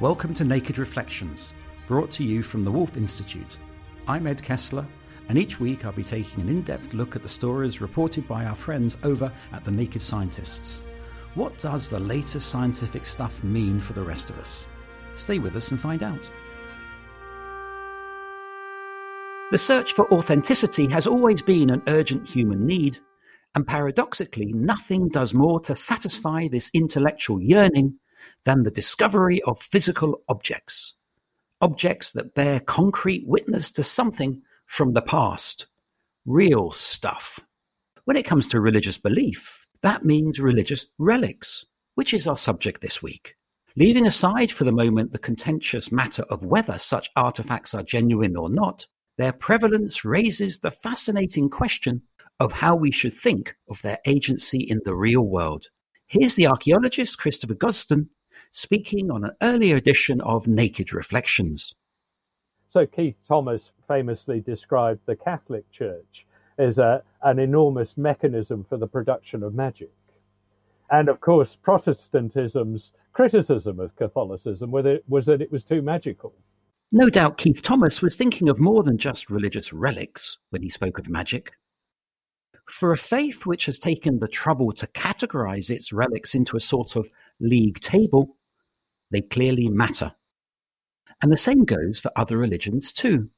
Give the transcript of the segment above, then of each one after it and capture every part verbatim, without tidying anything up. Welcome to Naked Reflections, brought to you from the Wolf Institute. I'm Ed Kessler, and each week I'll be taking an in-depth look at the stories reported by our friends over at the Naked Scientists. What does the latest scientific stuff mean for the rest of us? Stay with us and find out. The search for authenticity has always been an urgent human need, and paradoxically, nothing does more to satisfy this intellectual yearning than the discovery of physical objects. Objects that bear concrete witness to something from the past. Real stuff. When it comes to religious belief, that means religious relics, which is our subject this week. Leaving aside for the moment the contentious matter of whether such artifacts are genuine or not, their prevalence raises the fascinating question of how we should think of their agency in the real world. Here's the archaeologist Christopher Gosden speaking on an earlier edition of Naked Reflections. So Keith Thomas famously described the Catholic Church as a, an enormous mechanism for the production of magic. And of course, Protestantism's criticism of Catholicism was that it was too magical. No doubt Keith Thomas was thinking of more than just religious relics when he spoke of magic. For a faith which has taken the trouble to categorize its relics into a sort of league table, they clearly matter. And the same goes for other religions too.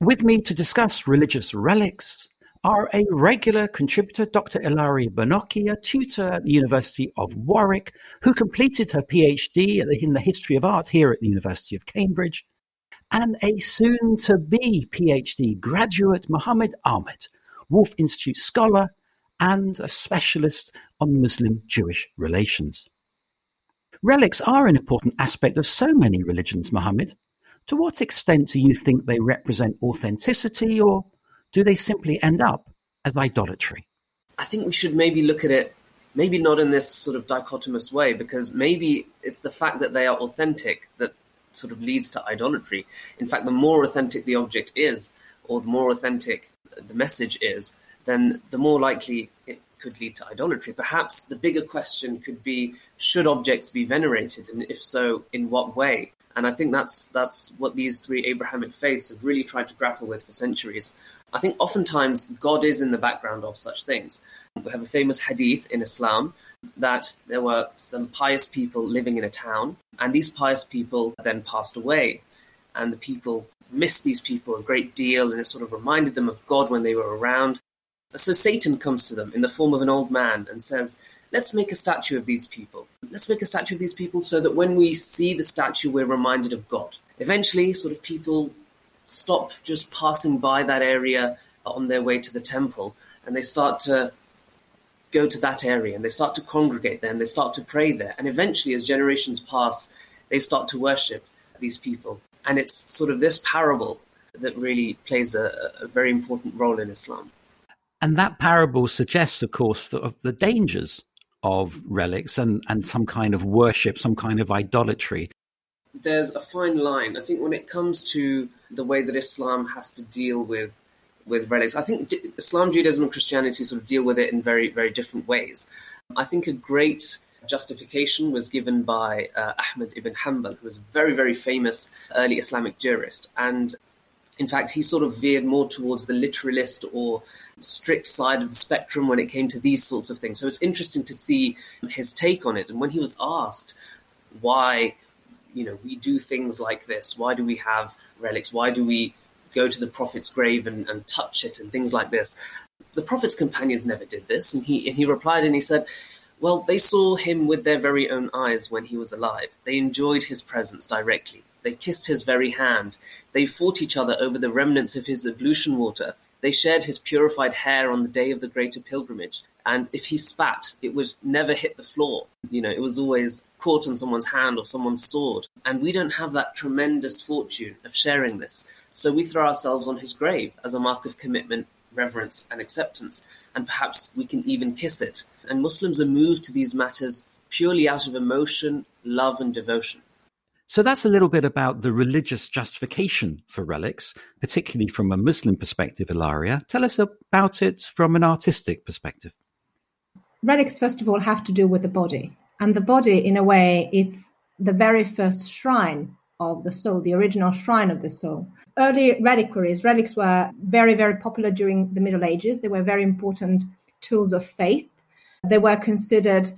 With me to discuss religious relics are a regular contributor, Doctor Ilaria Bernocchi, a tutor at the University of Warwick, who completed her PhD in the history of art here at the University of Cambridge, and a soon-to-be PhD graduate, Mohammed Ahmed, Wolf Institute scholar and a specialist on Muslim-Jewish relations. Relics are an important aspect of so many religions, Mohammed. To what extent do you think they represent authenticity, or do they simply end up as idolatry? I think we should maybe look at it, maybe not in this sort of dichotomous way, because maybe it's the fact that they are authentic that sort of leads to idolatry. In fact, the more authentic the object is, or the more authentic the message is, then the more likely it could lead to idolatry. Perhaps the bigger question could be, should objects be venerated? And if so, in what way? And I think that's that's what these three Abrahamic faiths have really tried to grapple with for centuries. I think oftentimes God is in the background of such things. We have a famous hadith in Islam that there were some pious people living in a town, and these pious people then passed away. And the people missed these people a great deal, and it sort of reminded them of God when they were around. So Satan comes to them in the form of an old man and says, let's make a statue of these people. Let's make a statue of these people so that when we see the statue, we're reminded of God. Eventually, sort of people stop just passing by that area on their way to the temple, and they start to go to that area, and they start to congregate there, and they start to pray there. And eventually, as generations pass, they start to worship these people. And it's sort of this parable that really plays a, a very important role in Islam. And that parable suggests, of course, the, of the dangers of relics and, and some kind of worship, some kind of idolatry. There's a fine line, I think, when it comes to the way that Islam has to deal with with relics. I think Islam, Judaism and Christianity sort of deal with it in very, very different ways. I think a great justification was given by uh, Ahmed ibn Hanbal, who was a very, very famous early Islamic jurist. And in fact, he sort of veered more towards the literalist or strict side of the spectrum when it came to these sorts of things. So it's interesting to see his take on it. And when he was asked why, you know, we do things like this, why do we have relics, why do we go to the prophet's grave and, and touch it and things like this, the prophet's companions never did this. And he, and he replied and he said, well, they saw him with their very own eyes when he was alive. They enjoyed his presence directly. They kissed his very hand. They fought each other over the remnants of his ablution water. They shared his purified hair on the day of the greater pilgrimage. And if he spat, it would never hit the floor. You know, it was always caught on someone's hand or someone's sword. And we don't have that tremendous fortune of sharing this. So we throw ourselves on his grave as a mark of commitment, reverence and acceptance. And perhaps we can even kiss it. And Muslims are moved to these matters purely out of emotion, love and devotion. So that's a little bit about the religious justification for relics, particularly from a Muslim perspective, Ilaria. Tell us about it from an artistic perspective. Relics, first of all, have to do with the body. And the body, in a way, it's the very first shrine of the soul, the original shrine of the soul. Early reliquaries, relics were very, very popular during the Middle Ages. They were very important tools of faith. They were considered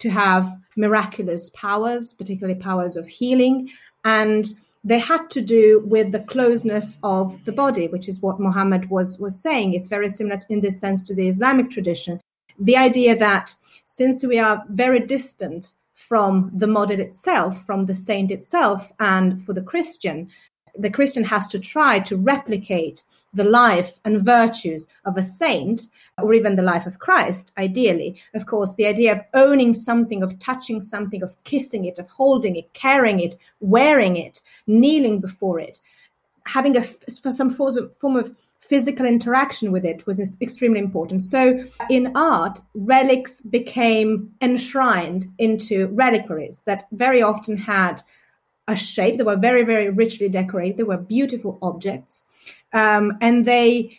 to have miraculous powers, particularly powers of healing, and they had to do with the closeness of the body, which is what Mohammed was, was saying. It's very similar in this sense to the Islamic tradition. The idea that since we are very distant from the model itself, from the saint itself, and for the Christian, the Christian has to try to replicate the life and virtues of a saint, or even the life of Christ, ideally. Of course, the idea of owning something, of touching something, of kissing it, of holding it, carrying it, wearing it, kneeling before it, having a, some form of physical interaction with it was extremely important. So in art, relics became enshrined into reliquaries that very often had a shape. They were very, very richly decorated. They were beautiful objects. Um, and they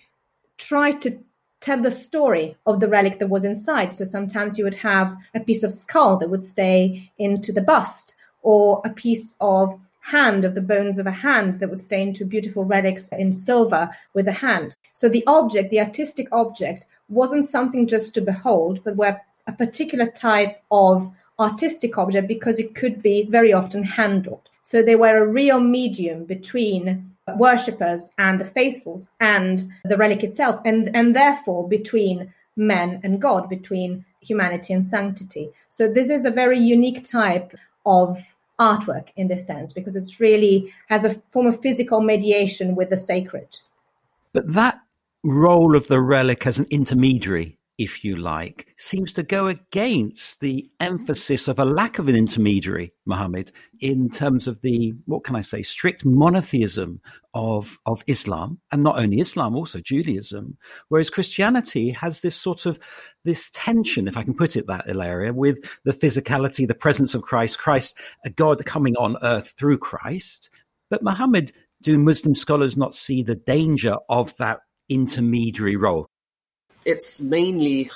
tried to tell the story of the relic that was inside. So sometimes you would have a piece of skull that would stay into the bust, or a piece of hand, of the bones of a hand, that would stay into beautiful relics in silver with a hand. So the object, the artistic object, wasn't something just to behold, but were a particular type of artistic object because it could be very often handled. So they were a real medium between worshippers and the faithfuls and the relic itself, and, and therefore between men and God, between humanity and sanctity. So this is a very unique type of artwork in this sense, because it's really has a form of physical mediation with the sacred. But that role of the relic as an intermediary, if you like, seems to go against the emphasis of a lack of an intermediary, Mohammed, in terms of the, what can I say, strict monotheism of, of Islam, and not only Islam, also Judaism, whereas Christianity has this sort of, this tension, if I can put it that, Ilaria, with the physicality, the presence of Christ, Christ, a God coming on earth through Christ. But Mohammed, do Muslim scholars not see the danger of that intermediary role? It's mainly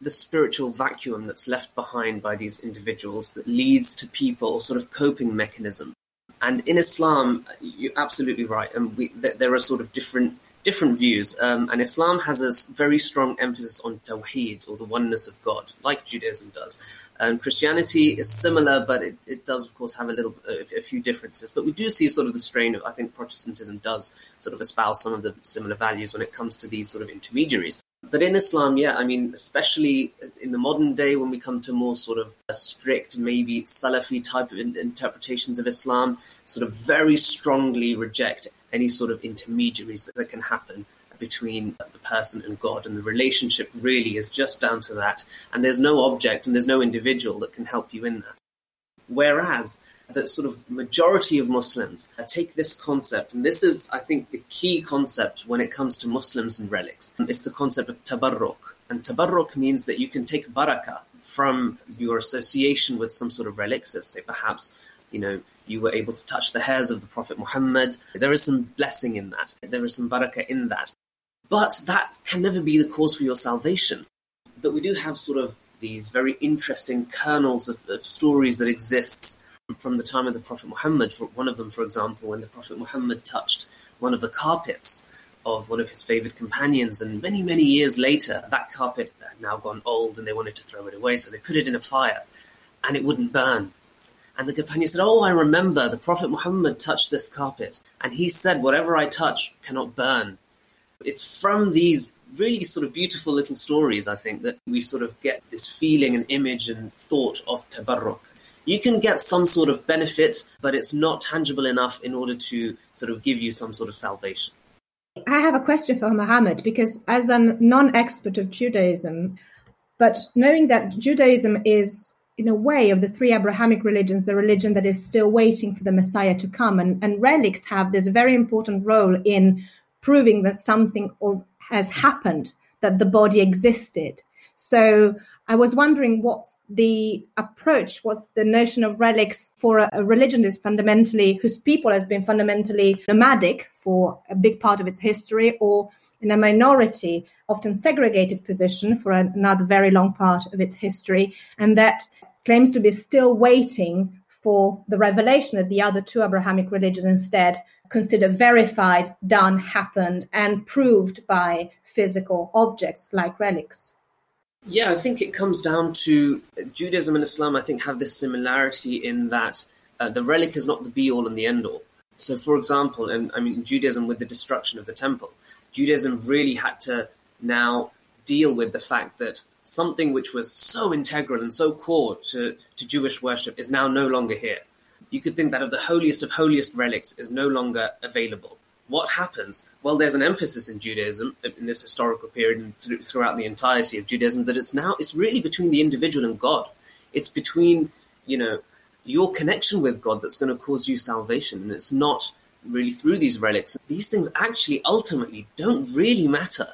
the spiritual vacuum that's left behind by these individuals that leads to people sort of coping mechanism. And in Islam, you're absolutely right. And we, th- there are sort of different different views. Um, and Islam has a very strong emphasis on tawheed, or the oneness of God, like Judaism does. Um, Christianity is similar, but it, it does, of course, have a little, a, a few differences. But we do see sort of the strain of, I think Protestantism does sort of espouse some of the similar values when it comes to these sort of intermediaries. But in Islam, yeah, I mean, especially in the modern day, when we come to more sort of strict, maybe Salafi type of in- interpretations of Islam, sort of very strongly reject any sort of intermediaries that, that can happen between the person and God. And the relationship really is just down to that. And there's no object and there's no individual that can help you in that. Whereas the sort of majority of Muslims take this concept, and this is, I think, the key concept when it comes to Muslims and relics. It's the concept of tabarruk. And tabarruk means that you can take barakah from your association with some sort of relics. Let's say perhaps, you know, you were able to touch the hairs of the Prophet Muhammad. There is some blessing in that. There is some barakah in that. But that can never be the cause for your salvation. But we do have sort of these very interesting kernels of, of stories that exist from the time of the Prophet Muhammad. For one of them, for example, when the Prophet Muhammad touched one of the carpets of one of his favoured companions, and many, many years later, that carpet had now gone old and they wanted to throw it away, so they put it in a fire, and it wouldn't burn. And the companion said, "Oh, I remember, the Prophet Muhammad touched this carpet, and he said, whatever I touch cannot burn." It's from these really sort of beautiful little stories, I think, that we sort of get this feeling and image and thought of tabarruk. You can get some sort of benefit, but it's not tangible enough in order to sort of give you some sort of salvation. I have a question for Mohammed, because as a non-expert of Judaism, but knowing that Judaism is, in a way, of the three Abrahamic religions, the religion that is still waiting for the Messiah to come, and, and relics have this very important role in proving that something or has happened, that the body existed. So I was wondering what's the approach, what's the notion of relics for a, a religion that is fundamentally, whose people has been fundamentally nomadic for a big part of its history, or in a minority, often segregated position for an, another very long part of its history, and that claims to be still waiting for the revelation that the other two Abrahamic religions instead consider verified, done, happened, and proved by physical objects like relics. Yeah, I think it comes down to Judaism and Islam, I think, have this similarity in that uh, the relic is not the be-all and the end-all. So, for example, and I mean, Judaism with the destruction of the temple, Judaism really had to now deal with the fact that something which was so integral and so core to, to Jewish worship is now no longer here. You could think that of the holiest of holiest relics is no longer available. What happens? Well, there's an emphasis in Judaism, in this historical period and th- throughout the entirety of Judaism, that it's now, it's really between the individual and God. It's between, you know, your connection with God that's going to cause you salvation. And it's not really through these relics. These things actually ultimately don't really matter.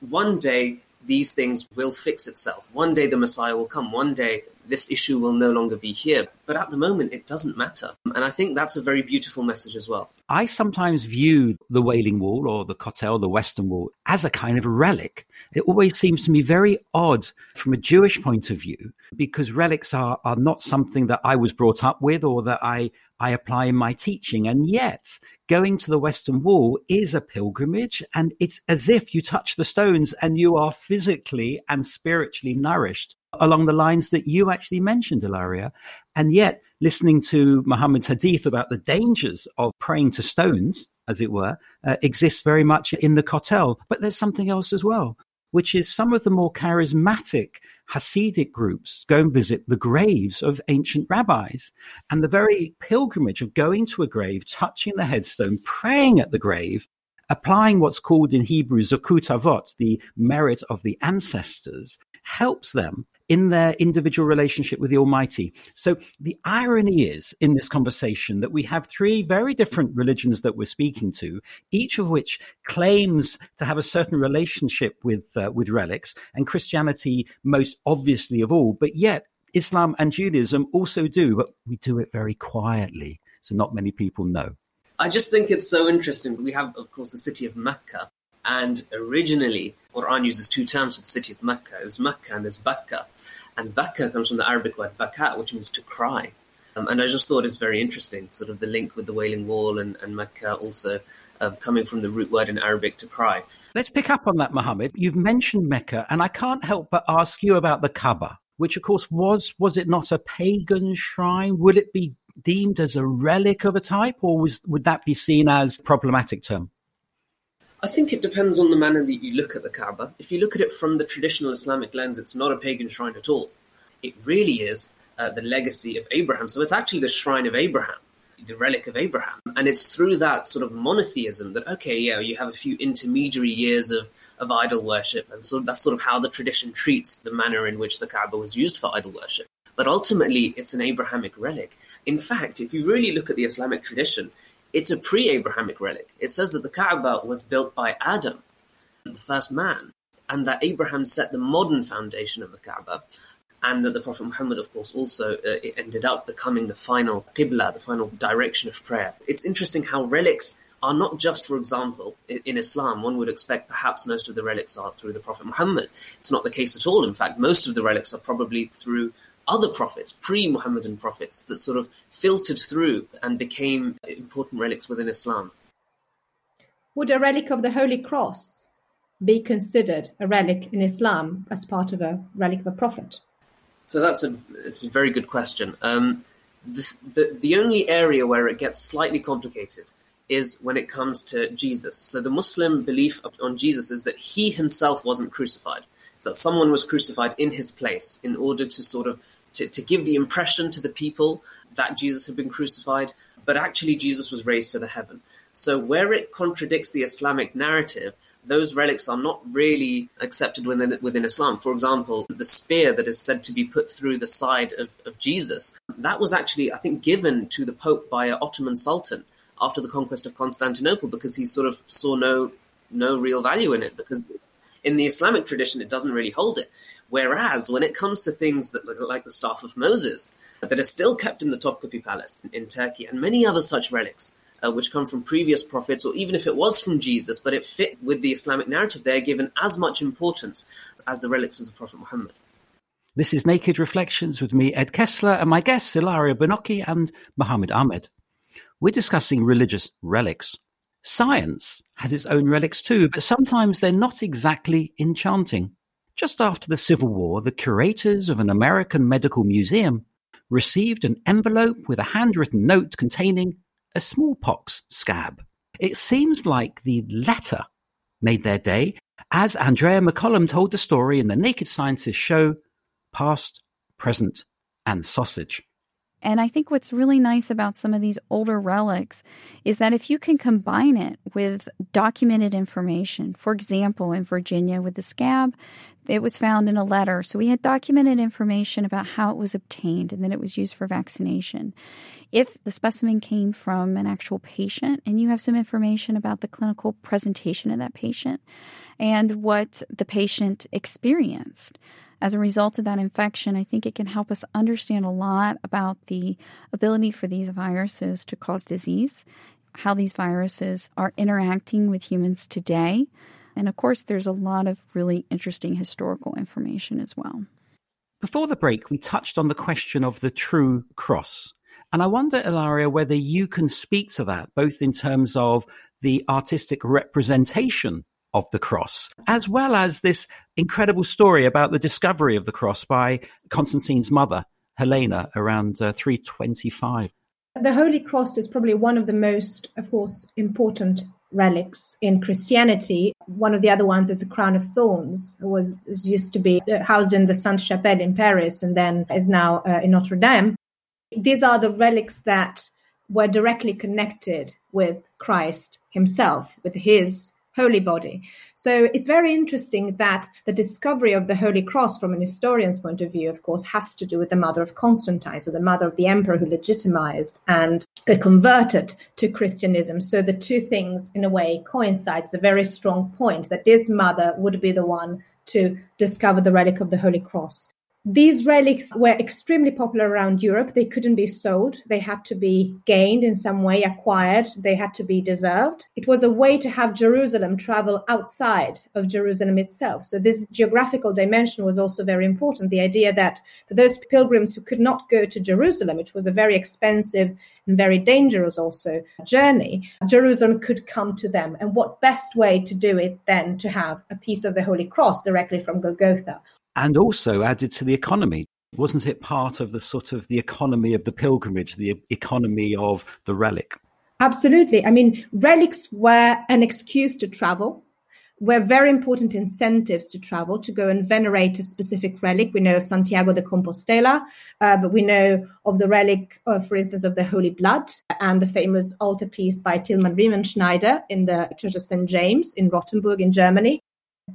One day, these things will fix itself. One day the Messiah will come. One day this issue will no longer be here. But at the moment, it doesn't matter. And I think that's a very beautiful message as well. I sometimes view the Wailing Wall or the Kotel, the Western Wall, as a kind of relic. It always seems to me very odd from a Jewish point of view, because relics are, are not something that I was brought up with or that I, I apply in my teaching. And yet going to the Western Wall is a pilgrimage, and it's as if you touch the stones and you are physically and spiritually nourished along the lines that you actually mentioned, Ilaria. And yet listening to Muhammad's hadith about the dangers of praying to stones, as it were, uh, exists very much in the Kotel. But there's something else as well, which is some of the more charismatic Hasidic groups go and visit the graves of ancient rabbis. And the very pilgrimage of going to a grave, touching the headstone, praying at the grave, applying what's called in Hebrew Zokut Avot, the merit of the ancestors, helps them in their individual relationship with the Almighty. So the irony is in this conversation that we have three very different religions that we're speaking to, each of which claims to have a certain relationship with uh, with relics, and Christianity most obviously of all, but yet Islam and Judaism also do, but we do it very quietly, so not many people know. I just think it's so interesting. We have, of course, the city of Mecca, and originally, Quran uses two terms for the city of Mecca. There's Mecca and there's Bakka. And Bakka comes from the Arabic word Bakka, which means to cry. Um, and I just thought it's very interesting, sort of the link with the Wailing Wall and, and Mecca also uh, coming from the root word in Arabic to cry. Let's pick up on that, Mohammed. You've mentioned Mecca, and I can't help but ask you about the Kaaba, which, of course, was, was it not a pagan shrine? Would it be deemed as a relic of a type, or was, would that be seen as a problematic term? I think it depends on the manner that you look at the Kaaba. If you look at it from the traditional Islamic lens, it's not a pagan shrine at all. It really is uh, the legacy of Abraham. So it's actually the shrine of Abraham, the relic of Abraham. And it's through that sort of monotheism that, okay, yeah, you have a few intermediary years of, of idol worship. And so that's sort of how the tradition treats the manner in which the Kaaba was used for idol worship. But ultimately, it's an Abrahamic relic. In fact, if you really look at the Islamic tradition, it's a pre-Abrahamic relic. It says that the Kaaba was built by Adam, the first man, and that Abraham set the modern foundation of the Kaaba, and that the Prophet Muhammad, of course, also uh, ended up becoming the final qibla, the final direction of prayer. It's interesting how relics are not just, for example, in, in Islam, one would expect perhaps most of the relics are through the Prophet Muhammad. It's not the case at all. In fact, most of the relics are probably through other prophets, pre-Muhammadan prophets, that sort of filtered through and became important relics within Islam. Would a relic of the Holy Cross be considered a relic in Islam as part of a relic of a prophet? So that's a, it's a very good question. Um, the, the, the only area where it gets slightly complicated is when it comes to Jesus. So the Muslim belief on Jesus is that he himself wasn't crucified, that someone was crucified in his place in order to sort of to, to give the impression to the people that Jesus had been crucified, but actually Jesus was raised to the heaven. So where it contradicts the Islamic narrative, those relics are not really accepted within within Islam. For example, the spear that is said to be put through the side of, of Jesus, that was actually, I think, given to the Pope by an Ottoman Sultan after the conquest of Constantinople, because he sort of saw no no real value in it, because in the Islamic tradition, it doesn't really hold it. Whereas when it comes to things that like the Staff of Moses, that are still kept in the Topkapi Palace in Turkey, and many other such relics, uh, which come from previous prophets, or even if it was from Jesus, but it fit with the Islamic narrative, they're given as much importance as the relics of the Prophet Muhammad. This is Naked Reflections with me, Ed Kessler, and my guests, Ilaria Bernocchi and Mohammed Ahmed. We're discussing religious relics. Science has its own relics too, but sometimes they're not exactly enchanting. Just after the Civil War, the curators of an American medical museum received an envelope with a handwritten note containing a smallpox scab. It seems like the letter made their day, as Andrea McCollum told the story in the Naked Scientists show, Past, Present, and Sausage. And I think what's really nice about some of these older relics is that if you can combine it with documented information, for example, in Virginia with the scab, it was found in a letter. So we had documented information about how it was obtained and then it was used for vaccination. If the specimen came from an actual patient and you have some information about the clinical presentation of that patient and what the patient experienced as a result of that infection, I think it can help us understand a lot about the ability for these viruses to cause disease, how these viruses are interacting with humans today. And of course, there's a lot of really interesting historical information as well. Before the break, we touched on the question of the true cross. And I wonder, Ilaria, whether you can speak to that, both in terms of the artistic representation of the cross, as well as this incredible story about the discovery of the cross by Constantine's mother, Helena, around uh, three twenty-five. The Holy Cross is probably one of the most, of course, important relics in Christianity. One of the other ones is a crown of thorns. It was it used to be housed in the Sainte-Chapelle in Paris and then is now uh, in Notre Dame. These are the relics that were directly connected with Christ himself, with his holy body. So it's very interesting that the discovery of the Holy Cross from an historian's point of view, of course, has to do with the mother of Constantine, so the mother of the emperor who legitimized and converted to Christianism. So the two things, in a way, coincide. It's a very strong point that this mother would be the one to discover the relic of the Holy Cross. These relics were extremely popular around Europe. They couldn't be sold. They had to be gained in some way, acquired. They had to be deserved. It was a way to have Jerusalem travel outside of Jerusalem itself. So this geographical dimension was also very important. The idea that for those pilgrims who could not go to Jerusalem, which was a very expensive and very dangerous also journey, Jerusalem could come to them. And what best way to do it than to have a piece of the Holy Cross directly from Golgotha? And also added to the economy. Wasn't it part of the sort of the economy of the pilgrimage, the economy of the relic? Absolutely. I mean, relics were an excuse to travel, were very important incentives to travel, to go and venerate a specific relic. We know of Santiago de Compostela, uh, but we know of the relic, uh, for instance, of the Holy Blood and the famous altarpiece by Tilman Riemenschneider in the Church of Saint James in Rothenburg in Germany.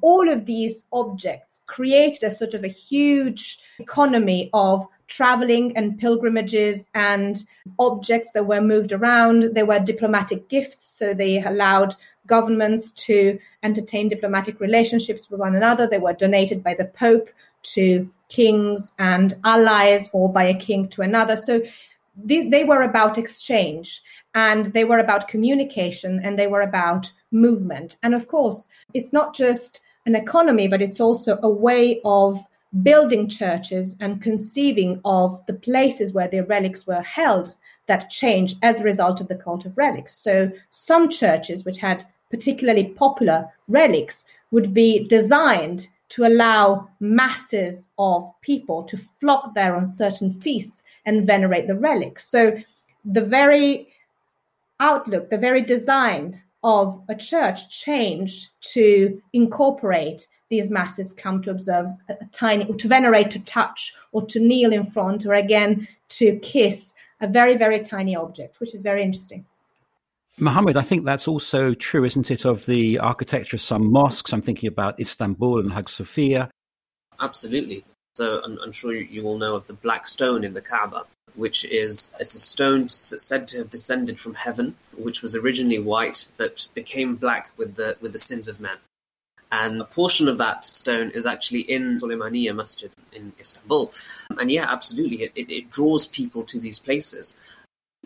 All of these objects created a sort of a huge economy of traveling and pilgrimages and objects that were moved around. They were diplomatic gifts, so they allowed governments to entertain diplomatic relationships with one another. They were donated by the Pope to kings and allies or by a king to another. So these, they were about exchange. And they were about communication and they were about movement. And of course, it's not just an economy, but it's also a way of building churches and conceiving of the places where the relics were held that changed as a result of the cult of relics. So some churches which had particularly popular relics would be designed to allow masses of people to flock there on certain feasts and venerate the relics. So the very outlook, the very design of a church changed to incorporate these masses come to observe a tiny, or to venerate, to touch, or to kneel in front, or again to kiss a very, very tiny object, which is very interesting. Mohammed, I think that's also true, isn't it, of the architecture of some mosques? I'm thinking about Istanbul and Hagia Sophia. Absolutely. So I'm, I'm sure you all know of the black stone in the Kaaba, which is it's a stone said to have descended from heaven, which was originally white but became black with the with the sins of men. And a portion of that stone is actually in Süleymaniye Masjid in Istanbul. And yeah, absolutely, it, it, it draws people to these places.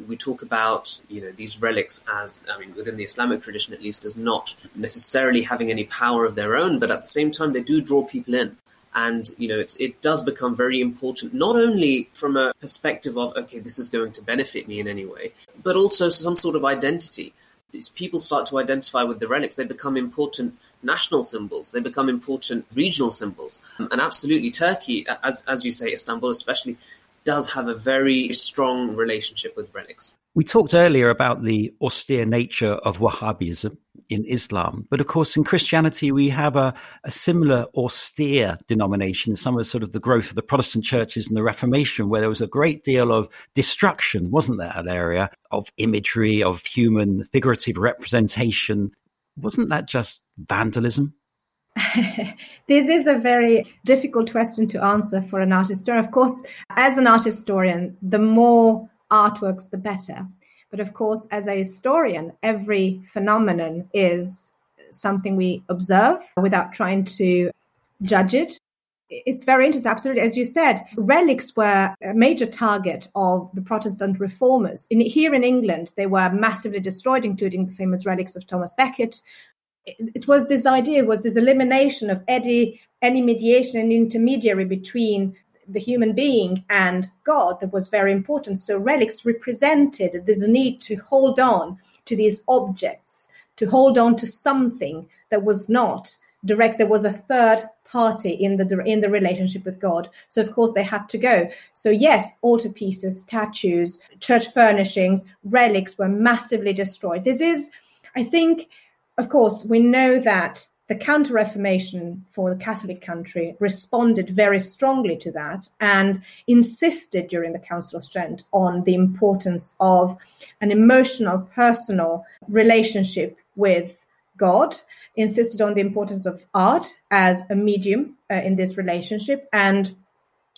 We talk about, you know, these relics as, I mean, within the Islamic tradition at least, as not necessarily having any power of their own, but at the same time, they do draw people in. And, you know, it's, it does become very important, not only from a perspective of, OK, this is going to benefit me in any way, but also some sort of identity. As people start to identify with the relics, they become important national symbols. They become important regional symbols. And absolutely, Turkey, as as you say, Istanbul especially, does have a very strong relationship with relics. We talked earlier about the austere nature of Wahhabism in Islam. But of course, in Christianity, we have a, a similar austere denomination, some of sort of the growth of the Protestant churches and the Reformation, where there was a great deal of destruction, wasn't there, Ilaria, of imagery, of human figurative representation. Wasn't that just vandalism? This is a very difficult question to answer for an art historian. Of course, as an art historian, the more artworks, the better. But of course, as a historian, every phenomenon is something we observe without trying to judge it. It's very interesting. Absolutely. As you said, relics were a major target of the Protestant reformers. In, here in England, they were massively destroyed, including the famous relics of Thomas Becket. It was this idea, was this elimination of any, any mediation and intermediary between the human being and God that was very important. So relics represented this need to hold on to these objects, to hold on to something that was not direct. There was a third party in the in the relationship with God. So of course they had to go. So yes, altarpieces, statues, church furnishings, relics were massively destroyed. This is, I think, of course, we know that the Counter-Reformation for the Catholic country responded very strongly to that and insisted during the Council of Trent on the importance of an emotional, personal relationship with God, insisted on the importance of art as a medium uh, in this relationship. And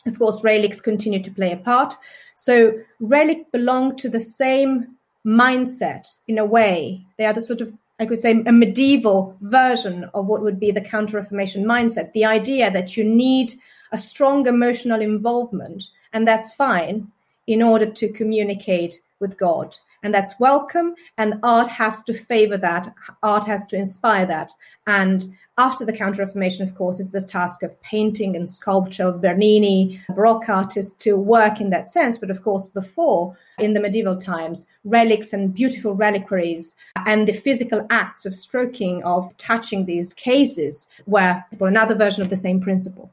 of course, relics continue to play a part. So relic belong to the same mindset in a way. They are the sort of, I could say, a medieval version of what would be the Counter-Reformation mindset, the idea that you need a strong emotional involvement, and that's fine, in order to communicate with God. And that's welcome, and art has to favor that, art has to inspire that. And after the Counter-Reformation, of course, is the task of painting and sculpture, of Bernini, Baroque artists, to work in that sense. But of course, before, in the medieval times, relics and beautiful reliquaries and the physical acts of stroking, of touching these cases were another version of the same principle.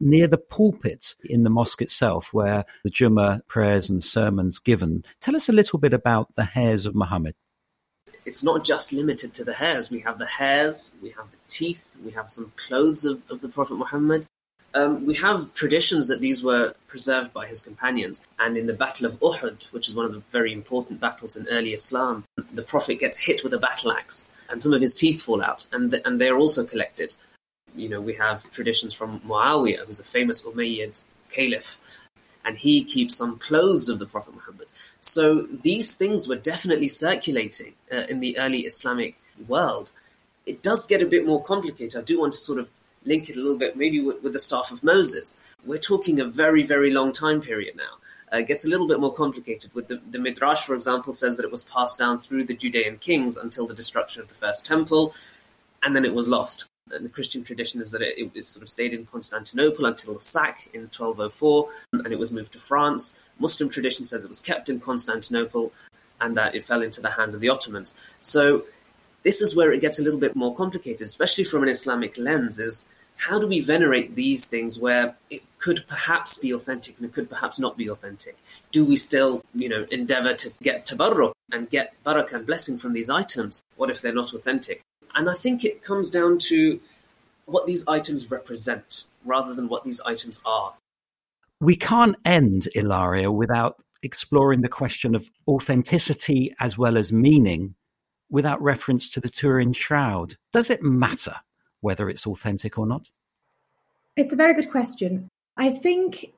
Near the pulpit in the mosque itself, where the Jummah prayers and sermons given, tell us a little bit about the hairs of Muhammad. It's not just limited to the hairs. We have the hairs, we have the teeth, we have some clothes of, of the Prophet Muhammad. Um, we have traditions that these were preserved by his companions. And in the Battle of Uhud, which is one of the very important battles in early Islam, the Prophet gets hit with a battle axe and some of his teeth fall out, and, th- and they are also collected. You know, we have traditions from Muawiyah, who's a famous Umayyad caliph, and he keeps some clothes of the Prophet Muhammad. So these things were definitely circulating uh, in the early Islamic world. It does get a bit more complicated. I do want to sort of link it a little bit, maybe with, with the Staff of Moses. We're talking a very, very long time period now. Uh, it gets a little bit more complicated. With the, the Midrash, for example, says that it was passed down through the Judean kings until the destruction of the First Temple, and then it was lost. And the Christian tradition is that it, it sort of stayed in Constantinople until the sack in twelve oh four, and it was moved to France. Muslim tradition says it was kept in Constantinople and that it fell into the hands of the Ottomans. So this is where it gets a little bit more complicated, especially from an Islamic lens, is how do we venerate these things where it could perhaps be authentic and it could perhaps not be authentic? Do we still, you know, endeavour to get tabarruk and get barakah and blessing from these items? What if they're not authentic? And I think it comes down to what these items represent rather than what these items are. We can't end, Ilaria, without exploring the question of authenticity as well as meaning without reference to the Turin Shroud. Does it matter whether it's authentic or not? It's a very good question. I think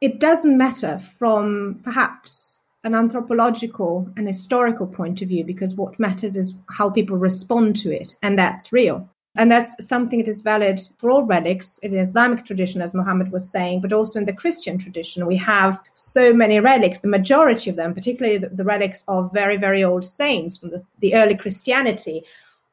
it doesn't matter from perhaps an anthropological and historical point of view, because what matters is how people respond to it. And that's real. And that's something that is valid for all relics in the Islamic tradition, as Muhammad was saying, but also in the Christian tradition. We have so many relics, the majority of them, particularly the, the relics of very, very old saints from the, the early Christianity,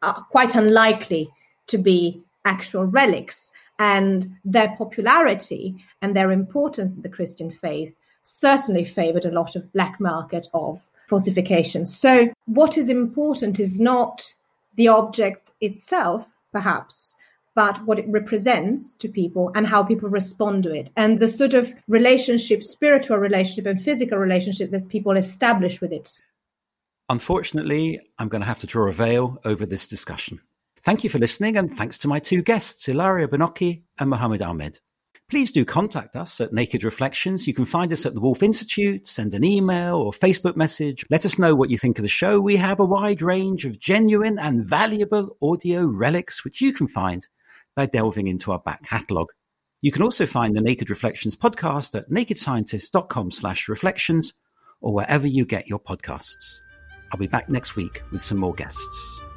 are quite unlikely to be actual relics. and their popularity and their importance to the Christian faith certainly favored a lot of black market of falsifications. So what is important is not the object itself, perhaps, but what it represents to people and how people respond to it, and the sort of relationship, spiritual relationship and physical relationship that people establish with it. Unfortunately, I'm going to have to draw a veil over this discussion. Thank you for listening, and thanks to my two guests, Ilaria Bernocchi and Mohammed Ahmed. Please do contact us at Naked Reflections. You can find us at the Wolf Institute, send an email or Facebook message. Let us know what you think of the show. We have a wide range of genuine and valuable audio relics, which you can find by delving into our back catalogue. You can also find the Naked Reflections podcast at nakedscientists.com slash reflections or wherever you get your podcasts. I'll be back next week with some more guests.